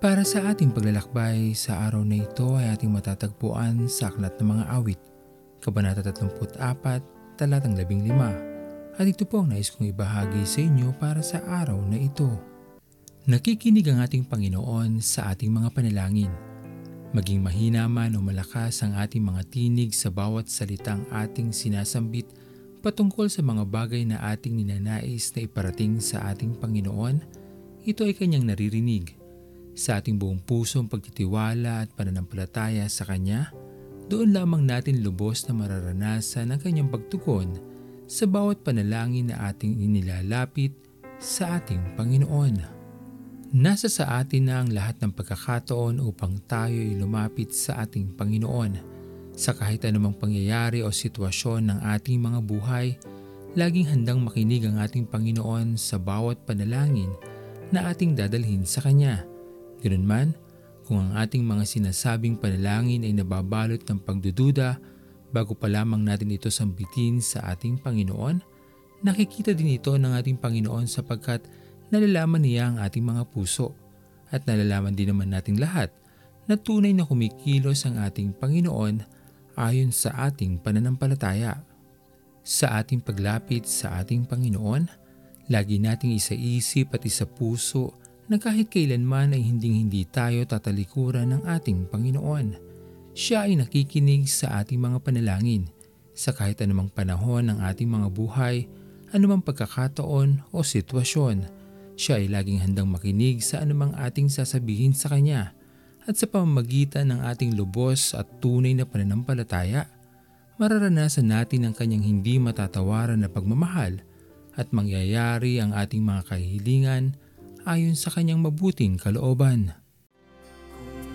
Para sa ating paglalakbay, sa araw na ito ay ating matatagpuan sa Aklat ng Mga Awit, Kabanata 34, Talatang 15. At ito po ang nais kong ibahagi sa inyo para sa araw na ito. Nakikinig ang ating Panginoon sa ating mga panalangin. Maging mahina man o malakas ang ating mga tinig sa bawat salitang ating sinasambit patungkol sa mga bagay na ating ninanais na iparating sa ating Panginoon, ito ay Kanyang naririnig. Sa ating buong pusong pagtitiwala at pananampalataya sa Kanya, doon lamang natin lubos na mararanasan ang Kanyang pagtugon sa bawat panalangin na ating inilalapit sa ating Panginoon. Nasa sa atin na ang lahat ng pagkakataon upang tayo'y lumapit sa ating Panginoon. Sa kahit anumang pangyayari o sitwasyon ng ating mga buhay, laging handang makinig ang ating Panginoon sa bawat panalangin na ating dadalhin sa Kanya. Ganoonman, kung ang ating mga sinasabing panalangin ay nababalot ng pagdududa, bago pa lamang natin ito sambitin sa ating Panginoon, nakikita din ito ng ating Panginoon sapagkat nalalaman niya ang ating mga puso. At nalalaman din naman natin lahat na tunay na kumikilos ang ating Panginoon ayon sa ating pananampalataya. Sa ating paglapit sa ating Panginoon, lagi nating isaisip at isapuso na kahit kailanman ay hinding-hindi tayo tatalikuran ng ating Panginoon. Siya ay nakikinig sa ating mga panalangin sa kahit anumang panahon ng ating mga buhay, anumang pagkakataon o sitwasyon. Siya ay laging handang makinig sa anumang ating sasabihin sa Kanya at sa pamamagitan ng ating lubos at tunay na pananampalataya, mararanasan natin ang Kanyang hindi matatawaran na pagmamahal at mangyayari ang ating mga kahilingan ayon sa Kanyang mabuting kalooban. Kung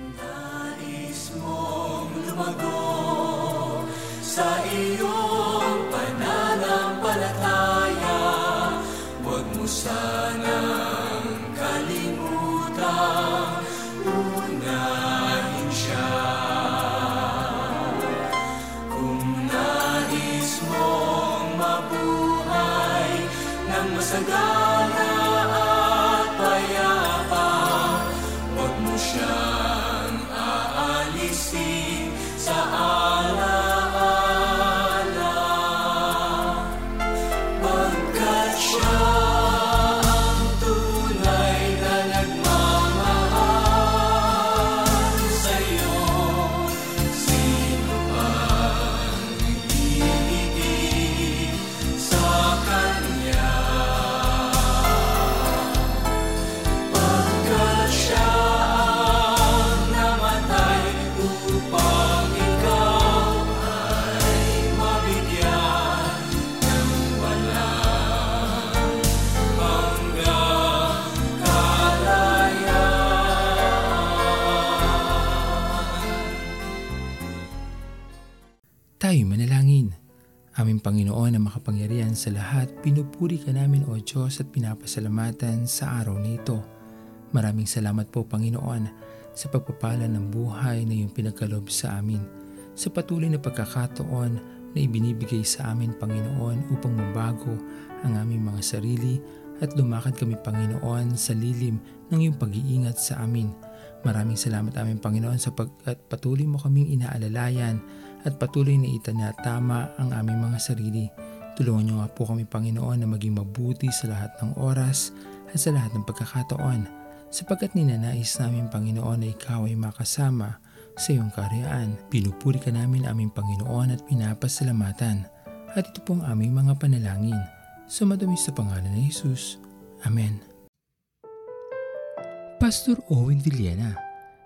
nais mong lumago sa iyong pananampalataya, huwag mo sanang kalimutan unahin Siya. Kung nais mong mabuhay ng masagana at payapa, huwag mo Siyang aalisin sa alaala, pagkat Siya tayo manalangin. Aming Panginoon na makapangyarihan sa lahat, pinupuri ka namin o Diyos at pinapasalamatan sa araw na ito. Maraming salamat po Panginoon sa pagpapala ng buhay na iyong pinagkaloob sa amin, sa patuloy na pagkakataon na ibinibigay sa amin Panginoon upang mabago ang aming mga sarili at lumakad kami Panginoon sa lilim ng iyong pag-iingat sa amin. Maraming salamat aming Panginoon sapagkat patuloy mo kaming inaalalayan at patuloy na itinatama ang aming mga sarili. Tulungan niyo nga po kami Panginoon na maging mabuti sa lahat ng oras at sa lahat ng pagkakataon, sapagkat ninanais namin Panginoon na Ikaw ay makasama sa iyong kaharian. Pinupuri ka namin aming Panginoon at pinapasalamatan. At ito po ang aming mga panalangin. Sumadamis sa pangalan ni Jesus. Amen. Pastor Owen Villena.